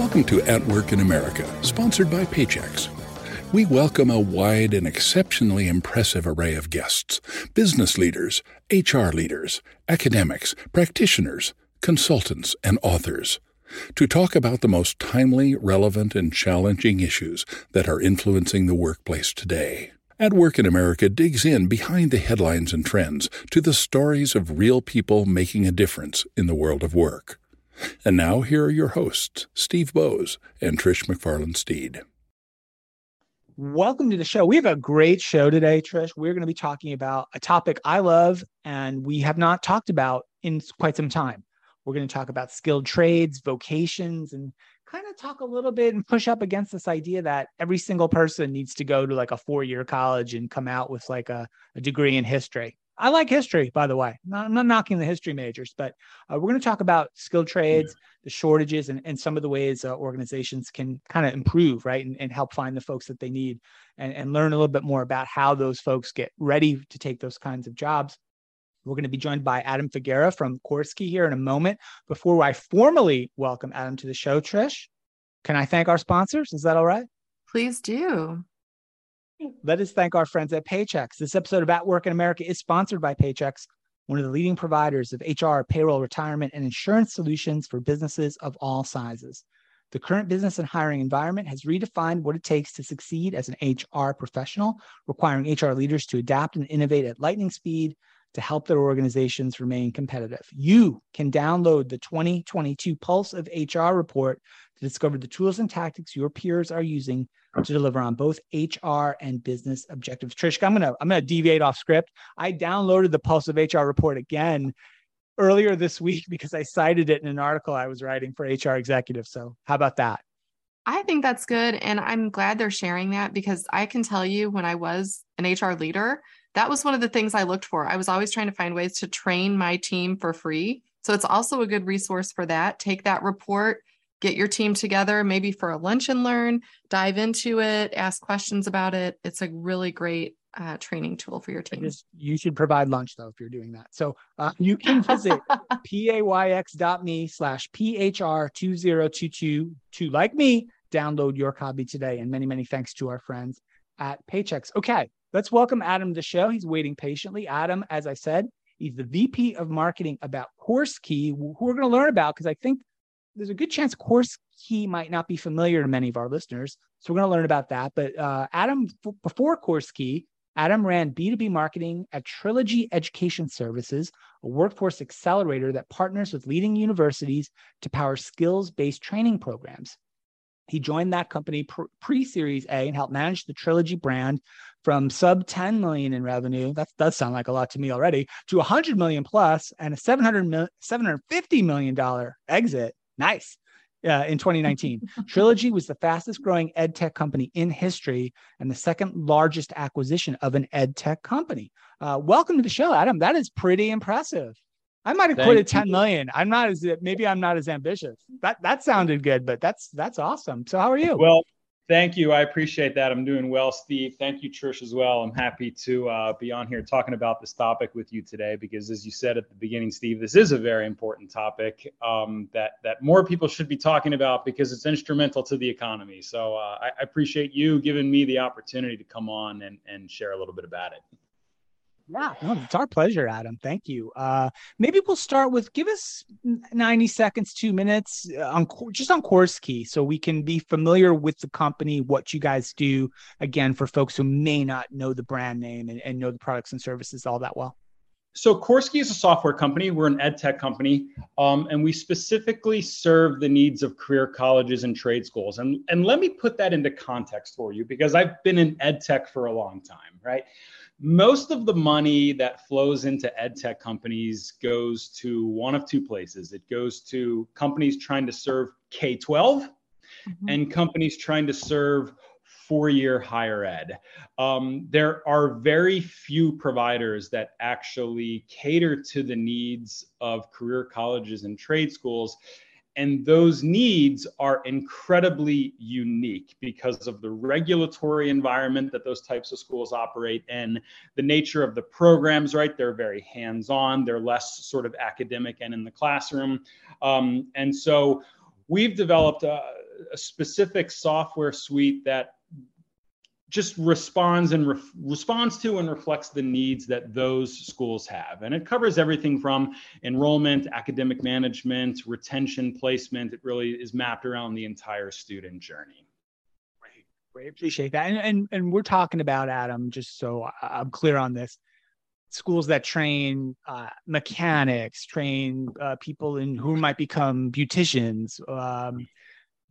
Welcome to At Work in America, sponsored by Paychex. We welcome a wide and exceptionally impressive array of guests: business leaders, HR leaders, academics, practitioners, consultants, and authors, to talk about the most timely, relevant, and challenging issues that are influencing the workplace today. At Work in America digs in behind the headlines and trends to the stories of real people making a difference in the world of work. And now here are your hosts, Steve Boese and Trish McFarlane-Steed. Welcome to the show. We have a great show today, Trish. We're going to be talking about a topic I love and we have not talked about in quite some time. We're going to talk about skilled trades, vocations, and kind of talk a little bit and push up against this idea that every single person needs to go to like a four-year college and come out with like a degree in history. I like history, by the way. I'm not knocking the history majors, but we're going to talk about skilled trades, the shortages, and some of the ways organizations can kind of improve, right, and help find the folks that they need and learn a little bit more about how those folks get ready to take those kinds of jobs. We're going to be joined by Adam Figueira from CourseKey here in a moment. Before I formally welcome Adam to the show, Trish, can I thank our sponsors? Is that all right? Please do. Let us thank our friends at Paychex. This episode of At Work in America is sponsored by Paychex, one of the leading providers of HR, payroll, retirement, and insurance solutions for businesses of all sizes. The current business and hiring environment has redefined what it takes to succeed as an HR professional, requiring HR leaders to adapt and innovate at lightning speed to help their organizations remain competitive. You can download the 2022 Pulse of HR report to discover the tools and tactics your peers are using to deliver on both HR and business objectives. Trish, I'm gonna deviate off script. I downloaded the Pulse of HR report again earlier this week because I cited it in an article I was writing for HR executives. So how about that? I think that's good. And I'm glad they're sharing that because I can tell you when I was an HR leader, that was one of the things I looked for. I was always trying to find ways to train my team for free. So it's also a good resource for that. Take that report, get your team together, maybe for a lunch and learn, dive into it, ask questions about it. It's a really great training tool for your team. You should provide lunch though, if you're doing that. So you can visit payx.me/PHR2022 to, like me, download your copy today. And many, many thanks to our friends at Paychex. Okay. Let's welcome Adam to the show. He's waiting patiently. Adam, as I said, he's the VP of Marketing about CourseKey, who we're going to learn about because I think there's a good chance CourseKey might not be familiar to many of our listeners. So we're going to learn about that. But Adam, before CourseKey, Adam ran B2B marketing at Trilogy Education Services, a workforce accelerator that partners with leading universities to power skills-based training programs. He joined that company pre-Series A and helped manage the Trilogy brand from sub 10 million in revenue, that does sound like a lot to me already, to 100 million plus and a $750 million exit. Nice. In 2019. Trilogy was the fastest growing ed tech company in history and the second largest acquisition of an ed tech company. Welcome to the show, Adam. That is pretty impressive. I might have quit at 10 million. Maybe I'm not as ambitious. That sounded good, but that's awesome. So how are you? Well, thank you. I appreciate that. I'm doing well, Steve. Thank you, Trish, as well. I'm happy to be on here talking about this topic with you today, because as you said at the beginning, Steve, this is a very important topic that more people should be talking about because it's instrumental to the economy. So I appreciate you giving me the opportunity to come on and share a little bit about it. Yeah, no, it's our pleasure, Adam. Thank you. Maybe we'll start with, give us 90 seconds, 2 minutes on CourseKey so we can be familiar with the company, what you guys do, again, for folks who may not know the brand name and know the products and services all that well. So CourseKey is a software company. We're an ed tech company, and we specifically serve the needs of career colleges and trade schools. And let me put that into context for you, because I've been in ed tech for a long time, right? Most of the money that flows into ed tech companies goes to one of two places. It goes to companies trying to serve K-12 mm-hmm. and companies trying to serve four-year higher ed. There are very few providers that actually cater to the needs of career colleges and trade schools. And those needs are incredibly unique because of the regulatory environment that those types of schools operate in, the nature of the programs, right? They're very hands-on, they're less sort of academic and in the classroom. And so we've developed a specific software suite that just responds and responds to and reflects the needs that those schools have. And it covers everything from enrollment, academic management, retention, placement. It really is mapped around the entire student journey. Great, appreciate that. And we're talking about, Adam, just so I'm clear on this, schools that train mechanics, train people in who might become beauticians,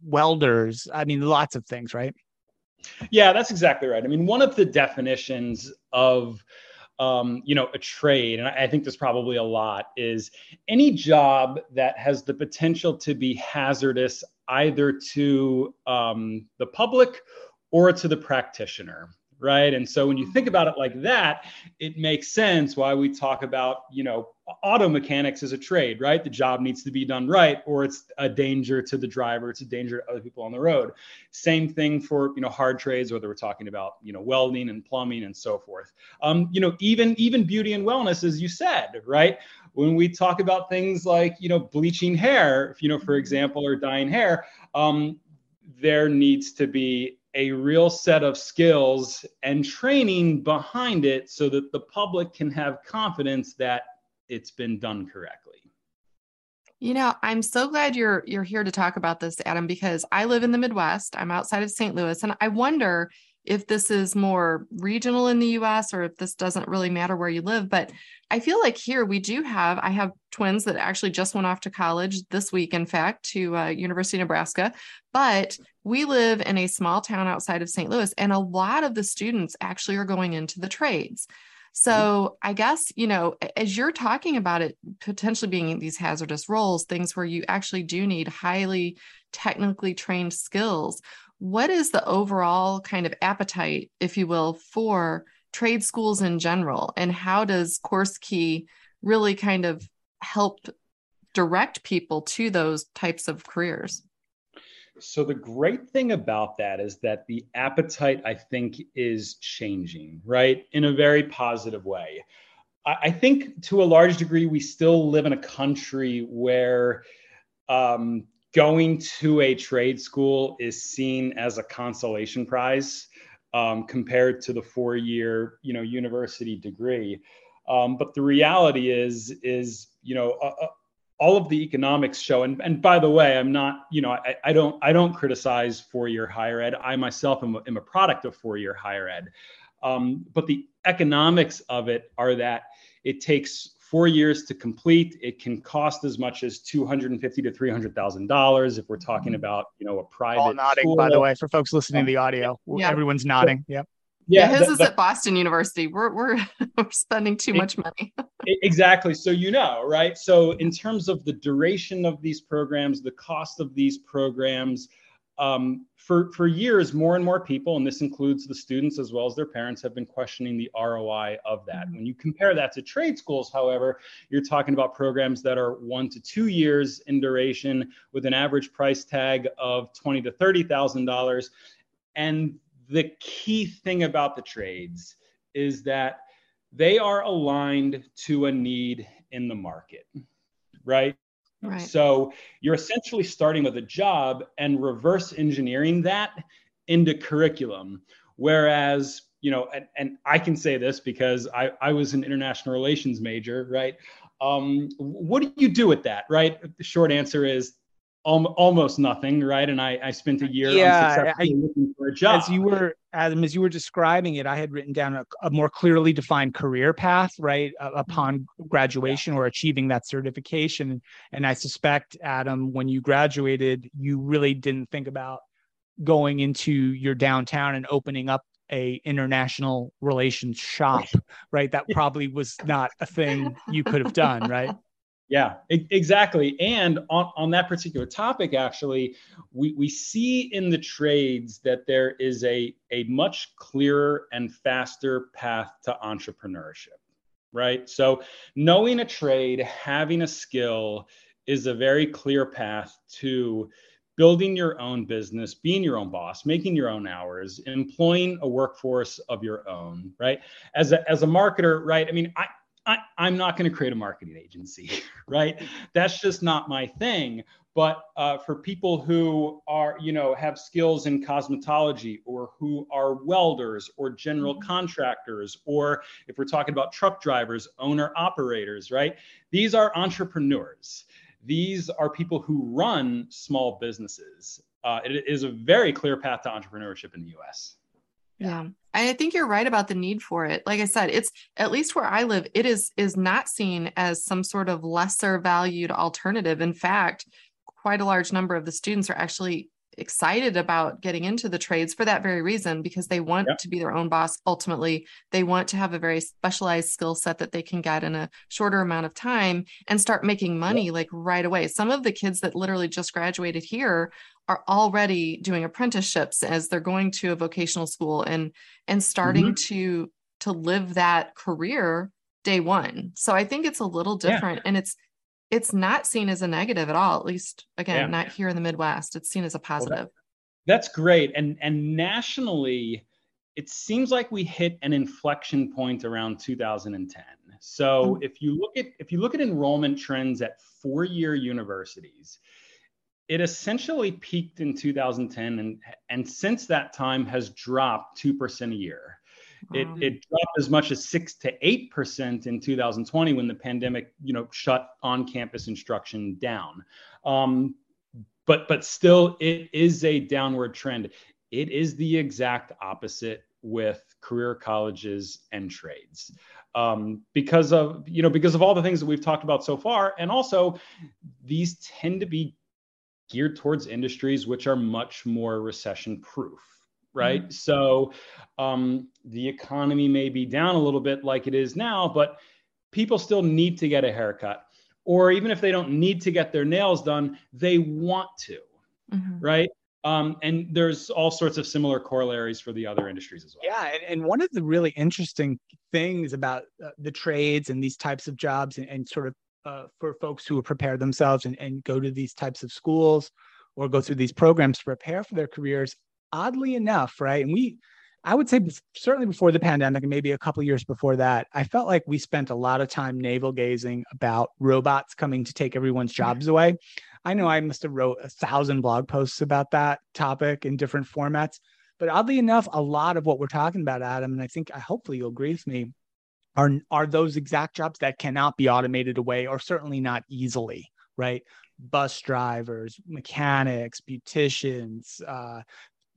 welders. I mean, lots of things, right? Yeah, that's exactly right. I mean, one of the definitions of, a trade, and I think there's probably a lot, is any job that has the potential to be hazardous either to the public or to the practitioner, right? And so when you think about it like that, it makes sense why we talk about, auto mechanics as a trade, right? The job needs to be done right, or it's a danger to the driver, it's a danger to other people on the road. Same thing for, hard trades, whether we're talking about, welding and plumbing and so forth. Even beauty and wellness, as you said, right? When we talk about things like, bleaching hair, for example, or dyeing hair, there needs to be a real set of skills and training behind it so that the public can have confidence that it's been done correctly. I'm so glad you're here to talk about this, Adam, because I live in the Midwest. I'm outside of St. Louis, and I wonder if this is more regional in the US or if this doesn't really matter where you live. But I feel like here I have twins that actually just went off to college this week, in fact, to University of Nebraska. But we live in a small town outside of St. Louis, and a lot of the students actually are going into the trades. So I guess, as you're talking about it, potentially being in these hazardous roles, things where you actually do need highly technically trained skills, what is the overall kind of appetite, if you will, for trade schools in general? And how does CourseKey really kind of help direct people to those types of careers? So the great thing about that is that the appetite, I think, is changing, right? In a very positive way. I think to a large degree, we still live in a country where going to a trade school is seen as a consolation prize compared to the 4-year, university degree. But the reality is all of the economics show, and by the way, I'm not, I don't criticize 4-year higher ed. I myself am a product of 4-year higher ed. But the economics of it are that it takes 4 years to complete. It can cost as much as $250,000 to $300,000 if we're talking about, a private all nodding, school. By the way, for folks listening to the audio, yeah. Everyone's nodding. Yep. Yeah, his is at Boston University. We're spending too much money. Exactly. So right? So in terms of the duration of these programs, the cost of these programs, for years, more and more people, and this includes the students as well as their parents, have been questioning the ROI of that. When you compare that to trade schools, however, you're talking about programs that are 1 to 2 years in duration with an average price tag of $20,000 to $30,000. And the key thing about the trades is that they are aligned to a need in the market, right? Right. So you're essentially starting with a job and reverse engineering that into curriculum. Whereas, and I can say this because I was an international relations major, right? What do you do with that, right? The short answer is almost nothing, right? And I spent a year unsuccessfully looking for a job. As you were describing it, I had written down a more clearly defined career path, right, upon graduation or achieving that certification. And I suspect, Adam, when you graduated, you really didn't think about going into your downtown and opening up a international relations shop, right? That probably was not a thing you could have done, right? Yeah, exactly. And on that particular topic, actually, we see in the trades that there is a much clearer and faster path to entrepreneurship, right? So knowing a trade, having a skill is a very clear path to building your own business, being your own boss, making your own hours, employing a workforce of your own, right? As a marketer, right? I mean, I I'm not going to create a marketing agency, right? That's just not my thing. But for people who are, you know, have skills in cosmetology, or who are welders or general contractors, or if we're talking about truck drivers, owner operators, right? These are entrepreneurs. These are people who run small businesses. It is a very clear path to entrepreneurship in the U.S. Yeah. I think you're right about the need for it. Like I said, it's, at least where I live, it is not seen as some sort of lesser valued alternative. In fact, quite a large number of the students are actually excited about getting into the trades for that very reason, because they want to be their own boss. Ultimately, they want to have a very specialized skill set that they can get in a shorter amount of time and start making money like right away. Some of the kids that literally just graduated here are already doing apprenticeships as they're going to a vocational school and starting to live that career day one. So I think it's a little different and it's not seen as a negative at all, at least again, not here in the Midwest. It's seen as a positive. Well, that's great. And nationally, it seems like we hit an inflection point around 2010. So if you look at enrollment trends at four-year universities, it essentially peaked in 2010 and since that time has dropped 2% a year. Wow. It dropped as much as 6 to 8% in 2020 when the pandemic, shut on-campus instruction down. But still, it is a downward trend. It is the exact opposite with career colleges and trades, because of all the things that we've talked about so far, and also these tend to be geared towards industries which are much more recession-proof, right? Mm-hmm. So the economy may be down a little bit like it is now, but people still need to get a haircut. Or even if they don't need to get their nails done, they want to, right? And there's all sorts of similar corollaries for the other industries as well. Yeah, and one of the really interesting things about the trades and these types of jobs and sort of for folks who prepare themselves and go to these types of schools or go through these programs to prepare for their careers, oddly enough, right? And I would say certainly before the pandemic and maybe a couple of years before that, I felt like we spent a lot of time navel-gazing about robots coming to take everyone's jobs away. I know I must have wrote 1,000 blog posts about that topic in different formats, but oddly enough, a lot of what we're talking about, Adam, and I think hopefully you'll agree with me, are those exact jobs that cannot be automated away, or certainly not easily, right? Bus drivers, mechanics, beauticians,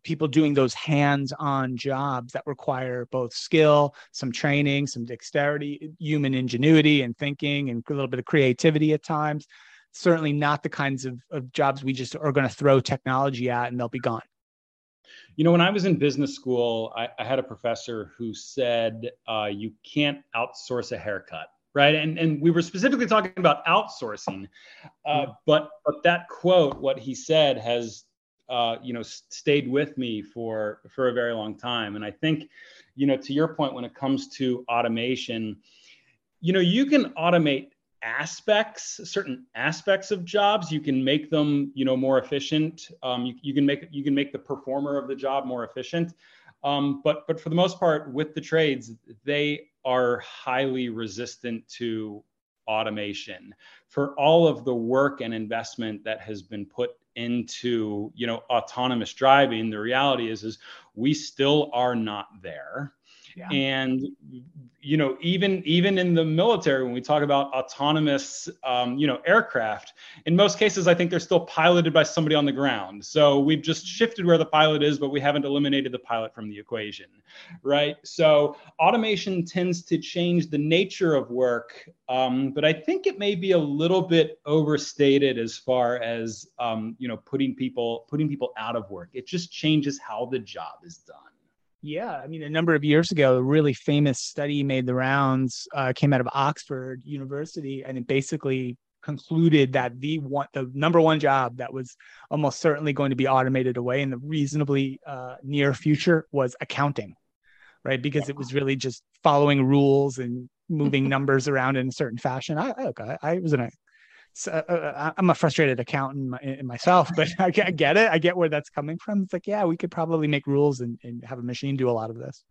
people doing those hands-on jobs that require both skill, some training, some dexterity, human ingenuity and thinking, and a little bit of creativity at times. Certainly not the kinds of jobs we just are going to throw technology at and they'll be gone. You know, when I was in business school, I had a professor who said, you can't outsource a haircut, right? And we were specifically talking about outsourcing, but that quote, what he said has, stayed with me for a very long time. And I think, to your point, when it comes to automation, you can automate certain aspects of jobs. You can make them, more efficient. You can make the performer of the job more efficient. But for the most part, with the trades, they are highly resistant to automation for all of the work and investment that has been put into, autonomous driving. The reality is we still are not there. Yeah. And, even in the military, when we talk about autonomous, aircraft, in most cases, I think they're still piloted by somebody on the ground. So we've just shifted where the pilot is, but we haven't eliminated the pilot from the equation, right? So automation tends to change the nature of work, but I think it may be a little bit overstated as far as, putting people out of work. It just changes how the job is done. Yeah, I mean, a number of years ago, a really famous study made the rounds, came out of Oxford University, and it basically concluded that the number one job that was almost certainly going to be automated away in the reasonably near future was accounting, right? Because it was really just following rules and moving numbers around in a certain fashion. I'm a frustrated accountant myself, but I get it. I get where that's coming from. It's like, yeah, we could probably make rules and have a machine do a lot of this.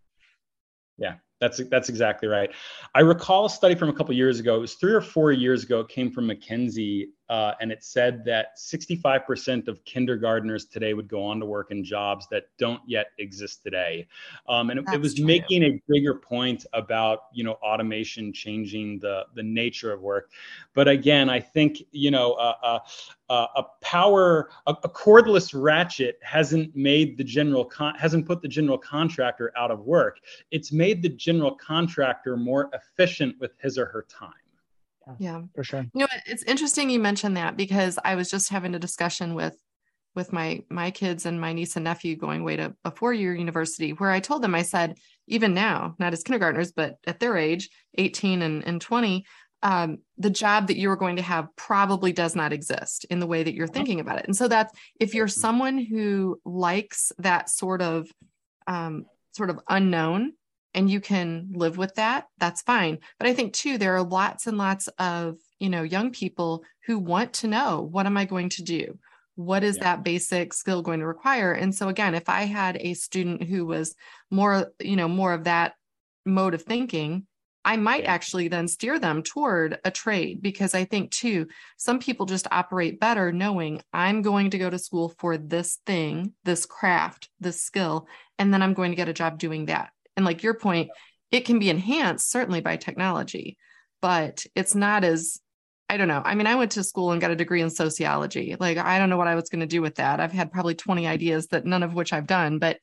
Yeah, That's exactly right. I recall a study from a couple of years ago. It was 3 or 4 years ago. It came from McKinsey, and it said that 65% of kindergartners today would go on to work in jobs that don't yet exist today. And it was true. Making a bigger point about, you know, automation changing the nature of work. But again, I think, you know, a cordless ratchet hasn't put the general contractor out of work. It's made the general contractor more efficient with his or her time. Yeah, for sure. You know, it's interesting you mentioned that, because I was just having a discussion with my kids and my niece and nephew going away to a 4-year university, where I told them, I said, even now, not as kindergartners, but at their age, 18 and 20, the job that you are going to have probably does not exist in the way that you're thinking about it. And so that's, if you're someone who likes that sort of unknown, and you can live with that, that's fine. But I think too, there are lots and lots of, you know, young people who want to know, what am I going to do? What is that basic skill going to require? And so again, if I had a student who was more of that mode of thinking, I might actually then steer them toward a trade, because I think too, some people just operate better knowing, I'm going to go to school for this thing, this craft, this skill, and then I'm going to get a job doing that. And like your point, it can be enhanced certainly by technology, but it's not as, I don't know. I mean, I went to school and got a degree in sociology. Like, I don't know what I was going to do with that. I've had probably 20 ideas, that none of which I've done, but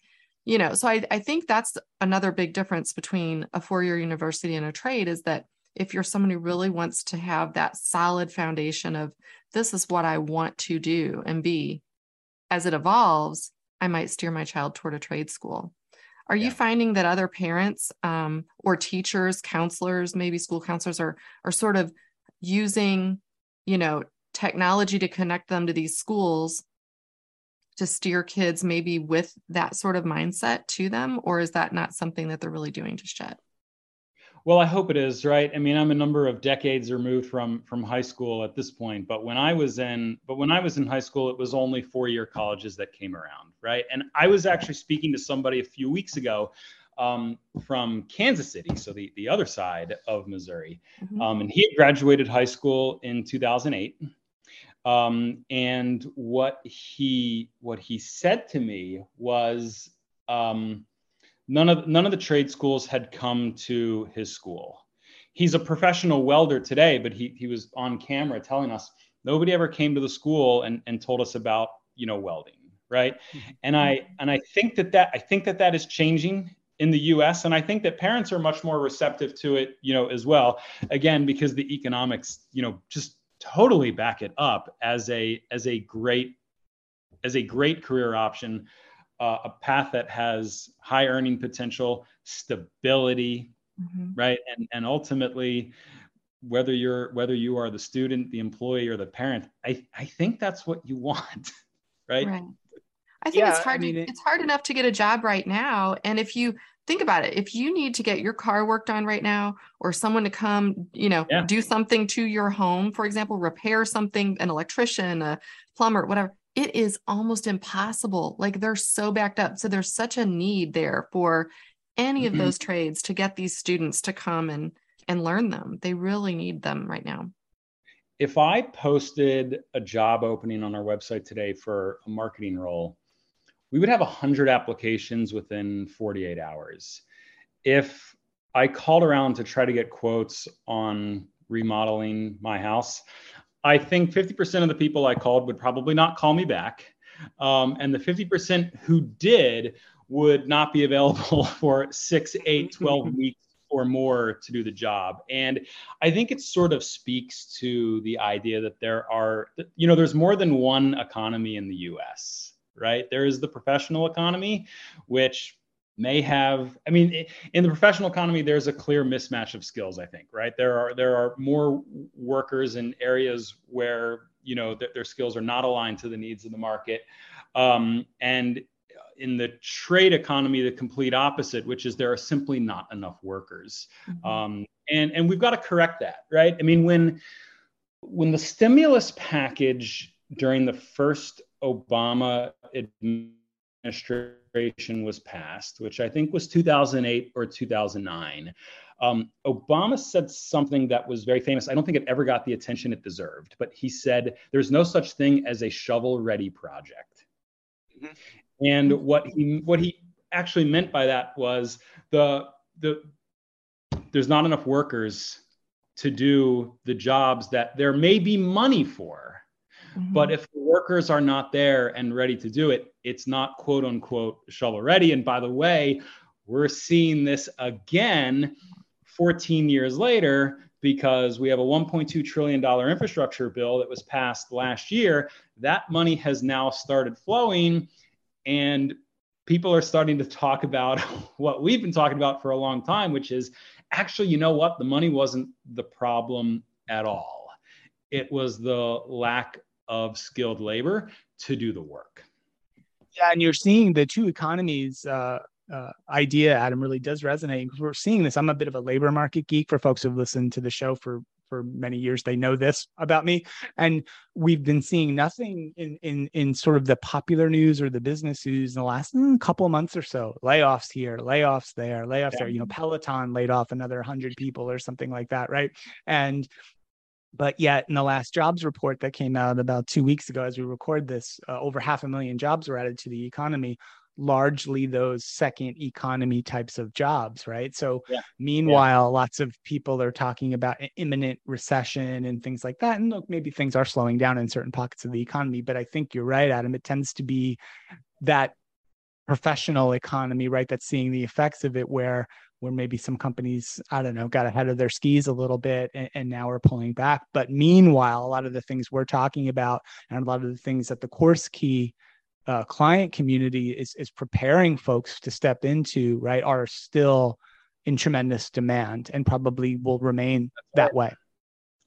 you know, so I think that's another big difference between a 4-year university and a trade, is that if you're someone who really wants to have that solid foundation of, this is what I want to do and be, as it evolves, I might steer my child toward a trade school. Are you finding that other parents or teachers, counselors, maybe school counselors are sort of using, you know, technology to connect them to these schools to steer kids maybe with that sort of mindset to them? Or is that not something that they're really doing just yet? Well, I hope it is, right? I mean, I'm a number of decades removed from high school at this point, but when I was in high school, it was only 4-year colleges that came around, right? And I was actually speaking to somebody a few weeks ago from Kansas City, so the other side of Missouri, and he had graduated high school in 2008. And what he said to me was, None of the trade schools had come to his school. He's a professional welder today, but he was on camera telling us nobody ever came to the school and told us about, you know, welding, right? And I think that is changing in the U.S. And I think that parents are much more receptive to it, you know, as well. Again, because the economics, you know, just totally back it up as a great career option. A path that has high earning potential, stability, right? And ultimately, whether you are the student, the employee, or the parent, I think that's what you want, right? Right. I think it's hard enough to get a job right now. And if you think about it, if you need to get your car worked on right now, or someone to come, you know, do something to your home, for example, repair something, an electrician, a plumber, whatever, it is almost impossible. Like, they're so backed up. So there's such a need there for any of those trades to get these students to come and learn them. They really need them right now. If I posted a job opening on our website today for a marketing role, we would have 100 applications within 48 hours. If I called around to try to get quotes on remodeling my house, I think 50% of the people I called would probably not call me back. And the 50% who did would not be available for 6, 8, 12 weeks or more to do the job. And I think it sort of speaks to the idea that there are, you know, there's more than one economy in the US, right? There is the professional economy, which may have, I mean, in the professional economy, there's a clear mismatch of skills, I think, right? There are more workers in areas where, you know, their skills are not aligned to the needs of the market. And in the trade economy, the complete opposite, which is there are simply not enough workers. And we've got to correct that, right? I mean, when the stimulus package during the first Obama administration administration was passed, which I think was 2008 or 2009, Obama said something that was very famous. I don't think it ever got the attention it deserved, but he said, there's no such thing as a shovel-ready project. Mm-hmm. And what he actually meant by that was there's not enough workers to do the jobs that there may be money for, mm-hmm. but if the workers are not there and ready to do it, it's not quote unquote shovel ready. And by the way, we're seeing this again 14 years later, because we have a $1.2 trillion infrastructure bill that was passed last year. That money has now started flowing, and people are starting to talk about what we've been talking about for a long time, which is actually, you know what? The money wasn't the problem at all. It was the lack of skilled labor to do the work. Yeah, and you're seeing the two economies idea, Adam, really does resonate. We're seeing this. I'm a bit of a labor market geek. For folks who've listened to the show for many years, they know this about me. And we've been seeing nothing in sort of the popular news or the business news in the last couple of months or so. Layoffs here, layoffs there, layoffs there. You know, Peloton laid off another 100 people or something like that, right? But yet in the last jobs report that came out about 2 weeks ago, as we record this, over 500,000 jobs were added to the economy, largely those second economy types of jobs, right? So meanwhile, lots of people are talking about an imminent recession and things like that. And look, maybe things are slowing down in certain pockets of the economy, but I think you're right, Adam, it tends to be that professional economy, right? That's seeing the effects of it, where maybe some companies, I don't know, got ahead of their skis a little bit and now are pulling back. But meanwhile, a lot of the things we're talking about and a lot of the things that the CourseKey client community is preparing folks to step into, right, are still in tremendous demand and probably will remain that way.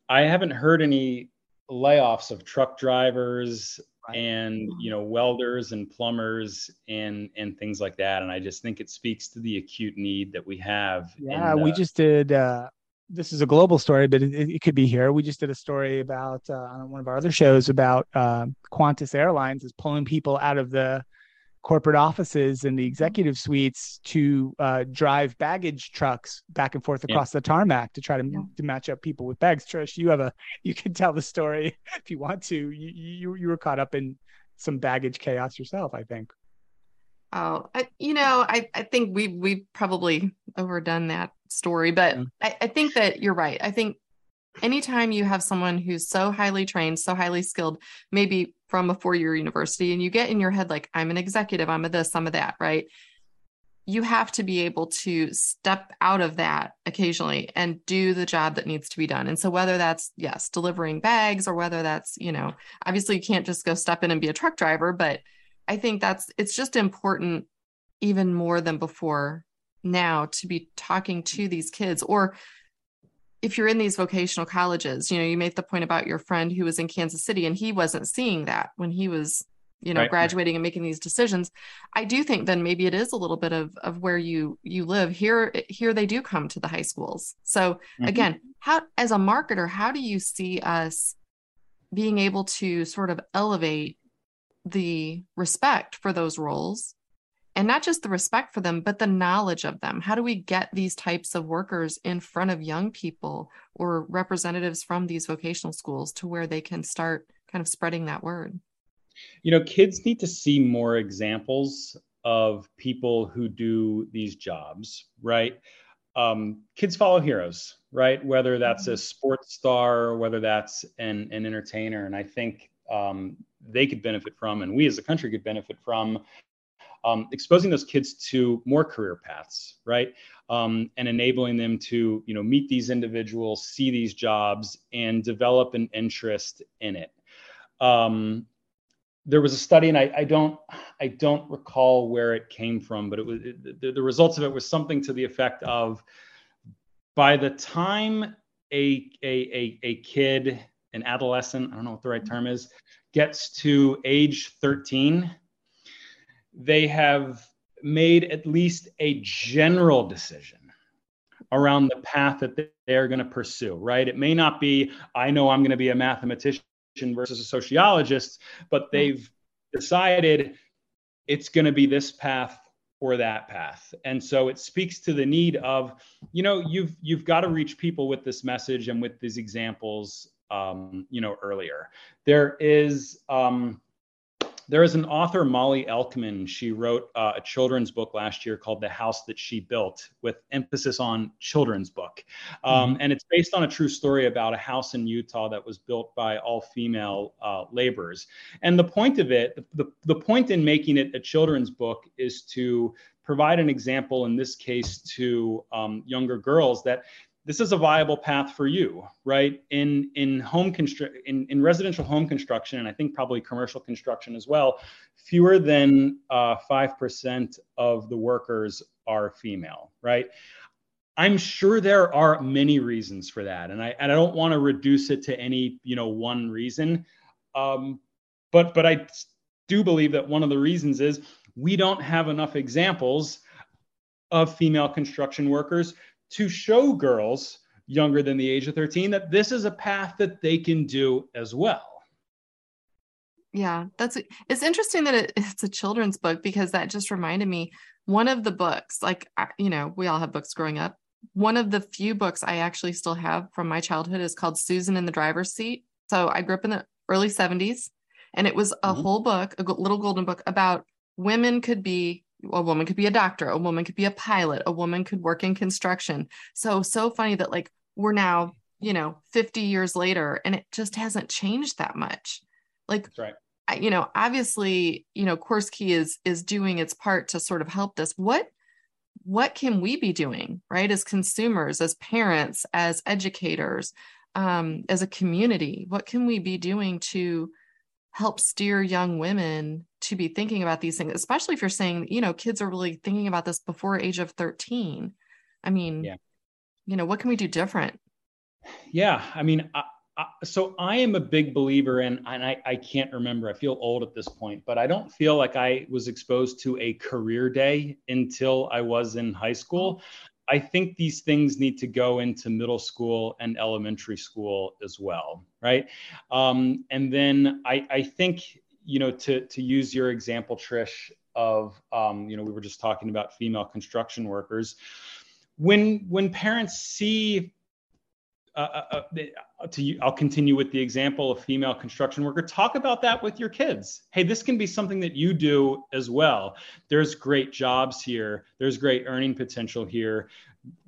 I haven't heard any layoffs of truck drivers and, you know, welders and plumbers and things like that. And I just think it speaks to the acute need that we have. Yeah, we just did... This is a global story, but it could be here. We just did a story about on one of our other shows about Qantas Airlines is pulling people out of the corporate offices and the executive suites to drive baggage trucks back and forth across the tarmac to try to match up people with bags. Trish, you can tell the story if you want to. You were caught up in some baggage chaos yourself, I think. Oh, I think we've probably overdone that story, but I think that you're right. I think anytime you have someone who's so highly trained, so highly skilled, maybe from a four-year university, and you get in your head, like, I'm an executive, I'm a this, I'm a that, right? You have to be able to step out of that occasionally and do the job that needs to be done. And so whether that's, yes, delivering bags, or whether that's, you know, obviously you can't just go step in and be a truck driver, but I think it's just important even more than before now to be talking to these kids. Or if you're in these vocational colleges, you know, you made the point about your friend who was in Kansas City and he wasn't seeing that when he was, you know, graduating and making these decisions. I do think then maybe it is a little bit of where you live here. They do come to the high schools. So again, how, as a marketer, how do you see us being able to sort of elevate the respect for those roles, and not just the respect for them, but the knowledge of them? How do we get these types of workers in front of young people or representatives from these vocational schools to where they can start kind of spreading that word? You know, kids need to see more examples of people who do these jobs, right? Kids follow heroes, right? Whether that's a sports star, or whether that's an entertainer. And I think they could benefit from, and we as a country could benefit from, exposing those kids to more career paths, right? And enabling them to, you know, meet these individuals, see these jobs, and develop an interest in it. There was a study, and I don't recall where it came from, but it was the results of it was something to the effect of, by the time a kid, an adolescent, I don't know what the right term is, gets to age 13, they have made at least a general decision around the path that they're going to pursue, right? It may not be, I know I'm going to be a mathematician versus a sociologist, but they've decided it's going to be this path or that path. And so it speaks to the need of, you know, you've got to reach people with this message and with these examples, you know, earlier. There is an author, Molly Elkman. She wrote a children's book last year called The House That She Built, with emphasis on children's book. And it's based on a true story about a house in Utah that was built by all female laborers. And the point of it, the point in making it a children's book is to provide an example, in this case, to younger girls, that this is a viable path for you, right? In residential home construction, and I think probably commercial construction as well, fewer than 5% of the workers are female, right? I'm sure there are many reasons for that, and I don't want to reduce it to any, you know, one reason, but I do believe that one of the reasons is we don't have enough examples of female construction workers to show girls younger than the age of 13 that this is a path that they can do as well. Yeah, it's interesting that it's a children's book, because that just reminded me, one of the books, like, you know, we all have books growing up. One of the few books I actually still have from my childhood is called Susan in the Driver's Seat. So I grew up in the early 70s, and it was a whole book, a little golden book about a woman could be a doctor, a woman could be a pilot, a woman could work in construction. So funny that, like, we're now, you know, 50 years later, and it just hasn't changed that much. Like, that's right. You know, obviously, you know, CourseKey is doing its part to sort of help this. What can we be doing, right? As consumers, as parents, as educators, as a community, what can we be doing to help steer young women to be thinking about these things, especially if you're saying, you know, kids are really thinking about this before age of 13. I mean, yeah. You know, what can we do different? Yeah. I mean, so I am a big believer in, and I can't remember, I feel old at this point, but I don't feel like I was exposed to a career day until I was in high school. I think these things need to go into middle school and elementary school as well, right? And then I think, you know, to use your example, Trish, of, you know, we were just talking about female construction workers. When parents see, I'll continue with the example of female construction worker, talk about that with your kids. Hey, this can be something that you do as well. There's great jobs here. There's great earning potential here.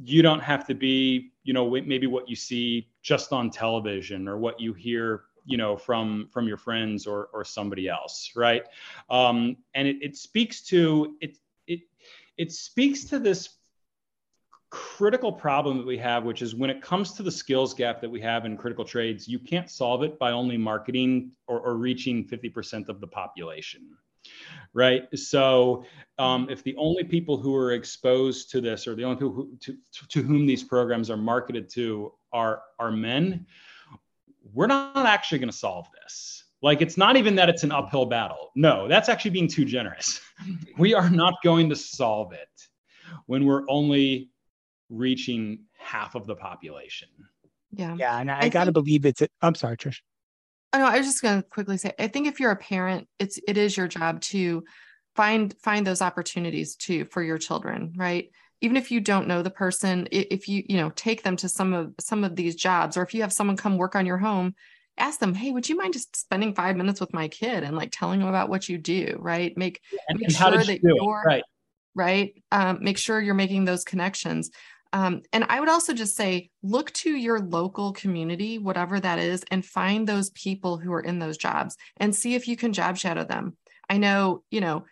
You don't have to be, you know, maybe what you see just on television or what you hear, you know, from your friends or somebody else, right? And it speaks to this critical problem that we have, which is when it comes to the skills gap that we have in critical trades, you can't solve it by only marketing or reaching 50% of the population, right? So if the only people who are exposed to this, or the only people to whom these programs are marketed to are men, we're not actually going to solve this. Like, it's not even that it's an uphill battle. No, that's actually being too generous. We are not going to solve it when we're only reaching half of the population. Yeah. Yeah. And I got to believe I'm sorry, Trish. I know. I was just going to quickly say, I think if you're a parent, it is your job to find those opportunities too, for your children, right? Even if you don't know the person, if you know, take them to some of these jobs, or if you have someone come work on your home, ask them, hey, would you mind just spending 5 minutes with my kid, and like telling them about what you do, right? Make sure you're making those connections. And I would also just say, look to your local community, whatever that is, and find those people who are in those jobs and see if you can job shadow them. I know, you know,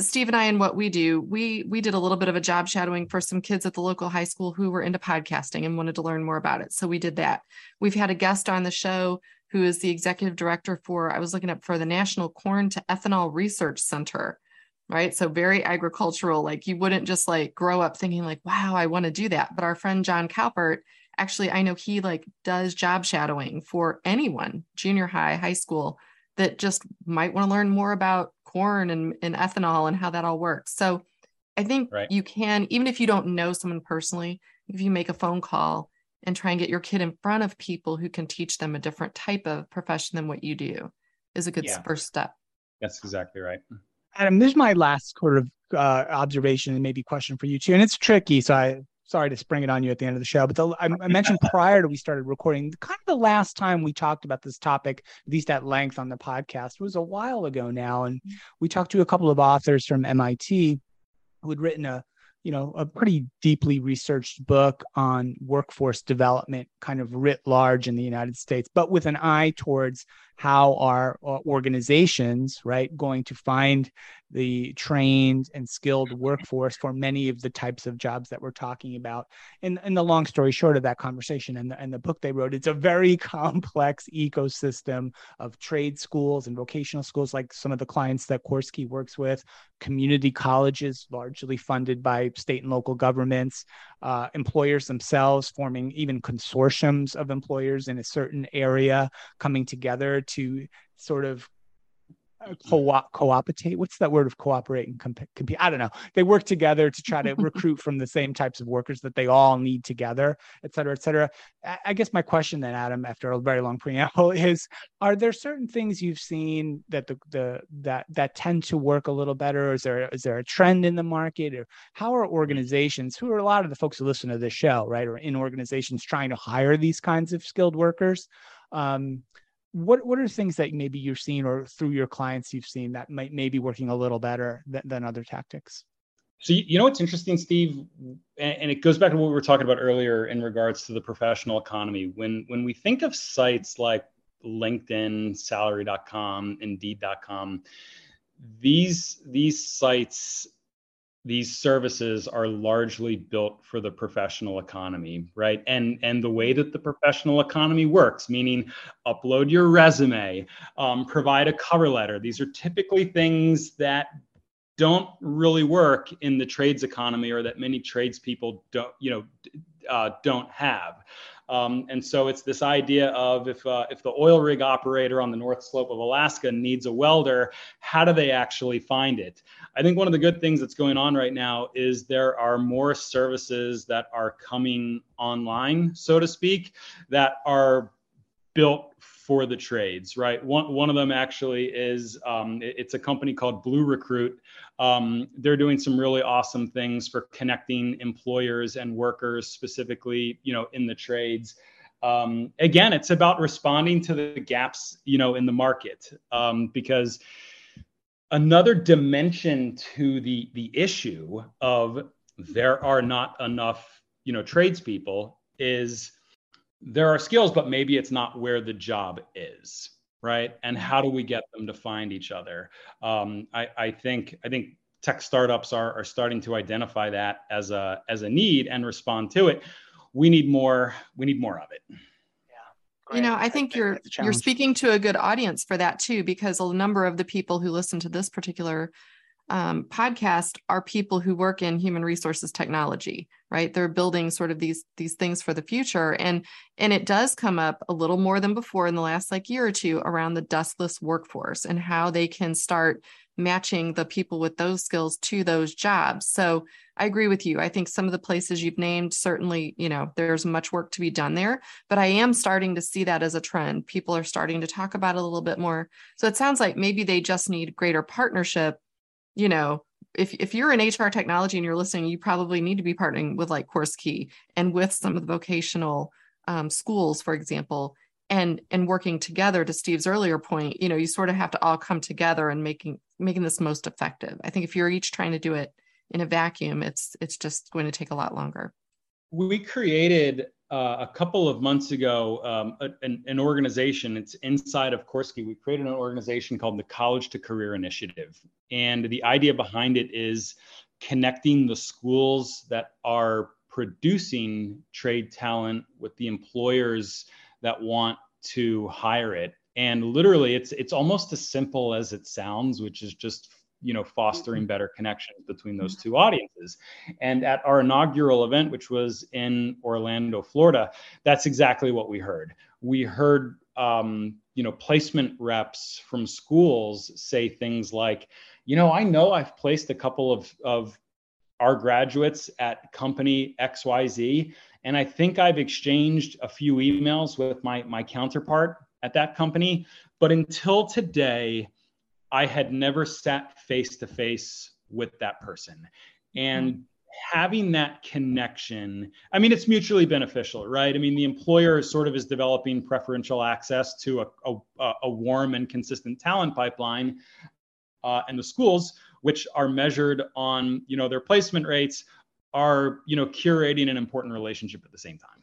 Steve and I, and what we do, we did a little bit of a job shadowing for some kids at the local high school who were into podcasting and wanted to learn more about it. So we did that. We've had a guest on the show who is the executive director for the National Corn to Ethanol Research Center. Right. So very agricultural, like you wouldn't just like grow up thinking like, wow, I want to do that. But our friend, John Calpert, actually, I know he like does job shadowing for anyone, junior high, high school, that just might want to learn more about corn and ethanol and how that all works. So I think you can, even if you don't know someone personally, if you make a phone call and try and get your kid in front of people who can teach them a different type of profession than what you do, is a good first step. That's exactly right. Adam, this is my last sort of observation and maybe question for you too. And it's tricky, so I'm sorry to spring it on you at the end of the show. But I mentioned prior to we started recording, kind of the last time we talked about this topic, at least at length on the podcast, was a while ago now. And we talked to a couple of authors from MIT who had written a pretty deeply researched book on workforce development kind of writ large in the United States, but with an eye towards how are organizations, right, going to find the trained and skilled workforce for many of the types of jobs that we're talking about. And the long story short of that conversation and the book they wrote, it's a very complex ecosystem of trade schools and vocational schools, like some of the clients that CourseKey works with, community colleges largely funded by state and local governments, employers themselves forming even consortiums of employers in a certain area coming together to sort of co-optate. What's that word of cooperate and compete? I don't know. They work together to try to recruit from the same types of workers that they all need together, et cetera, et cetera. I guess my question then, Adam, after a very long preamble is, are there certain things you've seen that that tend to work a little better? Or is there a trend in the market? Or how are organizations, who are a lot of the folks who listen to this show, right, or in organizations trying to hire these kinds of skilled workers? What are things that maybe you're seeing or through your clients you've seen that might maybe working a little better than other tactics? So, you know, what's interesting, Steve, and it goes back to what we were talking about earlier in regards to the professional economy. When we think of sites like LinkedIn, salary.com, indeed.com, these sites, these services are largely built for the professional economy, right? And the way that the professional economy works, meaning upload your resume, provide a cover letter. These are typically things that don't really work in the trades economy, or that many tradespeople don't have. And so it's this idea of if the oil rig operator on the North Slope of Alaska needs a welder, how do they actually find it? I think one of the good things that's going on right now is there are more services that are coming online, so to speak, that are built for the trades, right? One of them actually is, it's a company called Blue Recruit. They're doing some really awesome things for connecting employers and workers specifically, in the trades. Again, it's about responding to the gaps, in the market, because another dimension to the issue of there are not enough, tradespeople is, there are skills, but maybe it's not where the job is, right? And how do we get them to find each other? I think tech startups are starting to identify that as a need and respond to it. We need more of it. Yeah. I think you're speaking to a good audience for that too, because a number of the people who listen to this particular podcast are people who work in human resources technology, right? They're building sort of these things for the future. And it does come up a little more than before in the last year or two around the deskless workforce and how they can start matching the people with those skills to those jobs. So I agree with you. I think some of the places you've named, certainly, there's much work to be done there, but I am starting to see that as a trend. People are starting to talk about it a little bit more. So it sounds like maybe they just need greater partnership. If you're in HR technology and you're listening, you probably need to be partnering with CourseKey and with some of the vocational schools, for example, and working together. To Steve's earlier point, you sort of have to all come together and making this most effective. I think if you're each trying to do it in a vacuum, it's just going to take a lot longer. We created a couple of months ago, an organization. It's inside of CourseKey. We created an organization called the College to Career Initiative. And the idea behind it is connecting the schools that are producing trade talent with the employers that want to hire it. And literally, it's almost as simple as it sounds, which is just fostering better connections between those two audiences. And at our inaugural event, which was in Orlando, Florida, that's exactly what we heard. We heard, placement reps from schools say things like, I know I've placed a couple of our graduates at company XYZ, and I think I've exchanged a few emails with my counterpart at that company. But until today, I had never sat face to face with that person. And having that connection, I mean, it's mutually beneficial, right? I mean, the employer is developing preferential access to a warm and consistent talent pipeline, and the schools, which are measured on, you know, their placement rates, are, you know, curating an important relationship at the same time.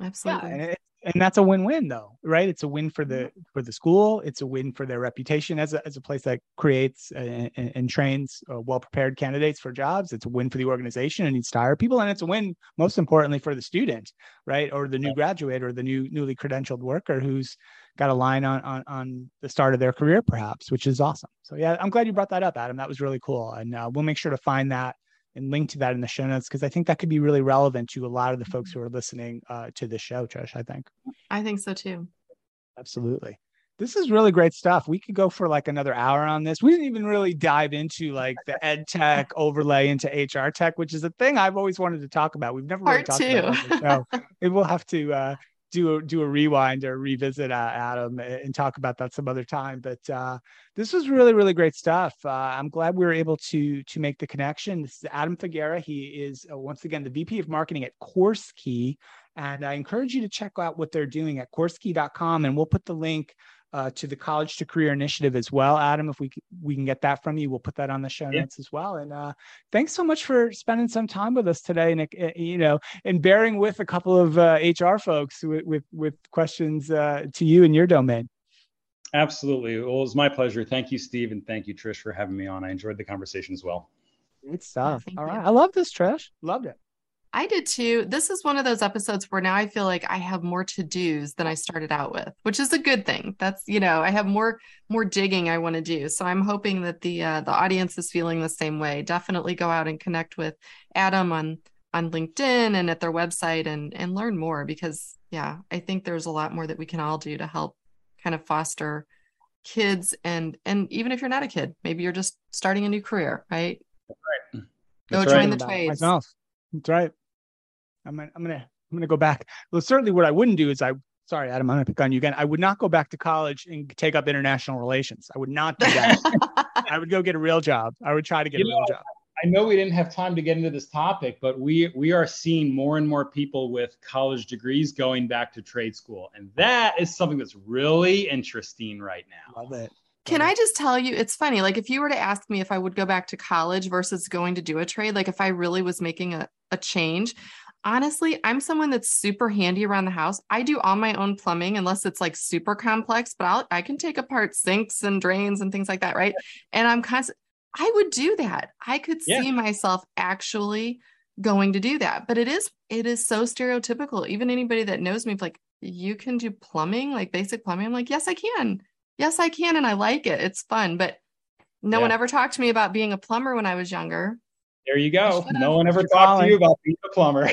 Yeah, absolutely. Yeah. And that's a win-win though, right? It's a win for the school. It's a win for their reputation as a place that creates and trains well-prepared candidates for jobs. It's a win for the organization and needs to hire people. And it's a win, most importantly, for the student, right? Or the new graduate or the newly credentialed worker who's got a line on the start of their career perhaps, which is awesome. So yeah, I'm glad you brought that up, Adam. That was really cool. And we'll make sure to find that and link to that in the show notes, because I think that could be really relevant to a lot of the folks who are listening to this show, Trish, I think. I think so too. Absolutely. This is really great stuff. We could go for like another hour on this. We didn't even really dive into like the ed tech overlay into HR tech, which is a thing I've always wanted to talk about. We've never really talked about it on the show. It will have to do a rewind or revisit Adam and talk about that some other time. But this was really, really great stuff. I'm glad we were able to make the connection. This is Adam Figueira. He is once again, the VP of marketing at CourseKey. And I encourage you to check out what they're doing at CourseKey.com. And we'll put the link to the College to Career Initiative as well. Adam, if we can get that from you, we'll put that on the show notes as well. And thanks so much for spending some time with us today, Nick, and bearing with a couple of HR folks with questions to you in your domain. Absolutely. Well, it was my pleasure. Thank you, Steve. And thank you, Trish, for having me on. I enjoyed the conversation as well. Good stuff. Thank All you. Right. I love this, Trish. Loved it. I did too. This is one of those episodes where now I feel like I have more to-dos than I started out with, which is a good thing. That's, you know, I have more digging I want to do. So I'm hoping that the audience is feeling the same way. Definitely go out and connect with Adam on LinkedIn and at their website and learn more, because yeah, I think there's a lot more that we can all do to help kind of foster kids. And even if you're not a kid, maybe you're just starting a new career, right? Right. That's go join the trades. That's right. I'm gonna go back. Well, certainly what I wouldn't do is sorry, Adam, I'm gonna pick on you again. I would not go back to college and take up international relations. I would not do that. I would go get a real job. I would try to get a real job. I know we didn't have time to get into this topic, but we are seeing more and more people with college degrees going back to trade school. And that is something that's really interesting right now. Love it. Can I just tell you, it's funny, like if you were to ask me if I would go back to college versus going to do a trade, like if I really was making a change, honestly, I'm someone that's super handy around the house. I do all my own plumbing, unless it's like super complex, but I can take apart sinks and drains and things like that, right? And I would do that. I could see myself actually going to do that, but it is so stereotypical. Even anybody that knows me, like, you can do plumbing, like basic plumbing. I'm like, yes, I can. Yes, I can. And I like it. It's fun. But no one ever talked to me about being a plumber when I was younger. There you go. No one ever talked to you about being a plumber.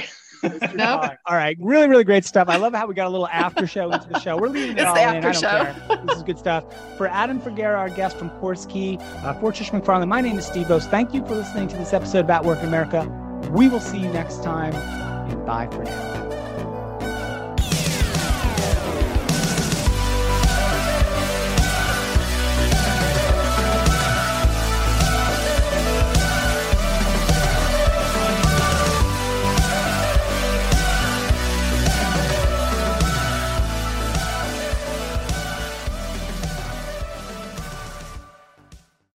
Nope. All right. Really, really great stuff. I love how we got a little after show into the show. We're leaving it all in. I don't care. This is good stuff. For Adam Figueira, our guest from CourseKey, for Trish McFarlane, my name is Steve Boese. Thank you for listening to this episode of At Work in America. We will see you next time. And bye for now.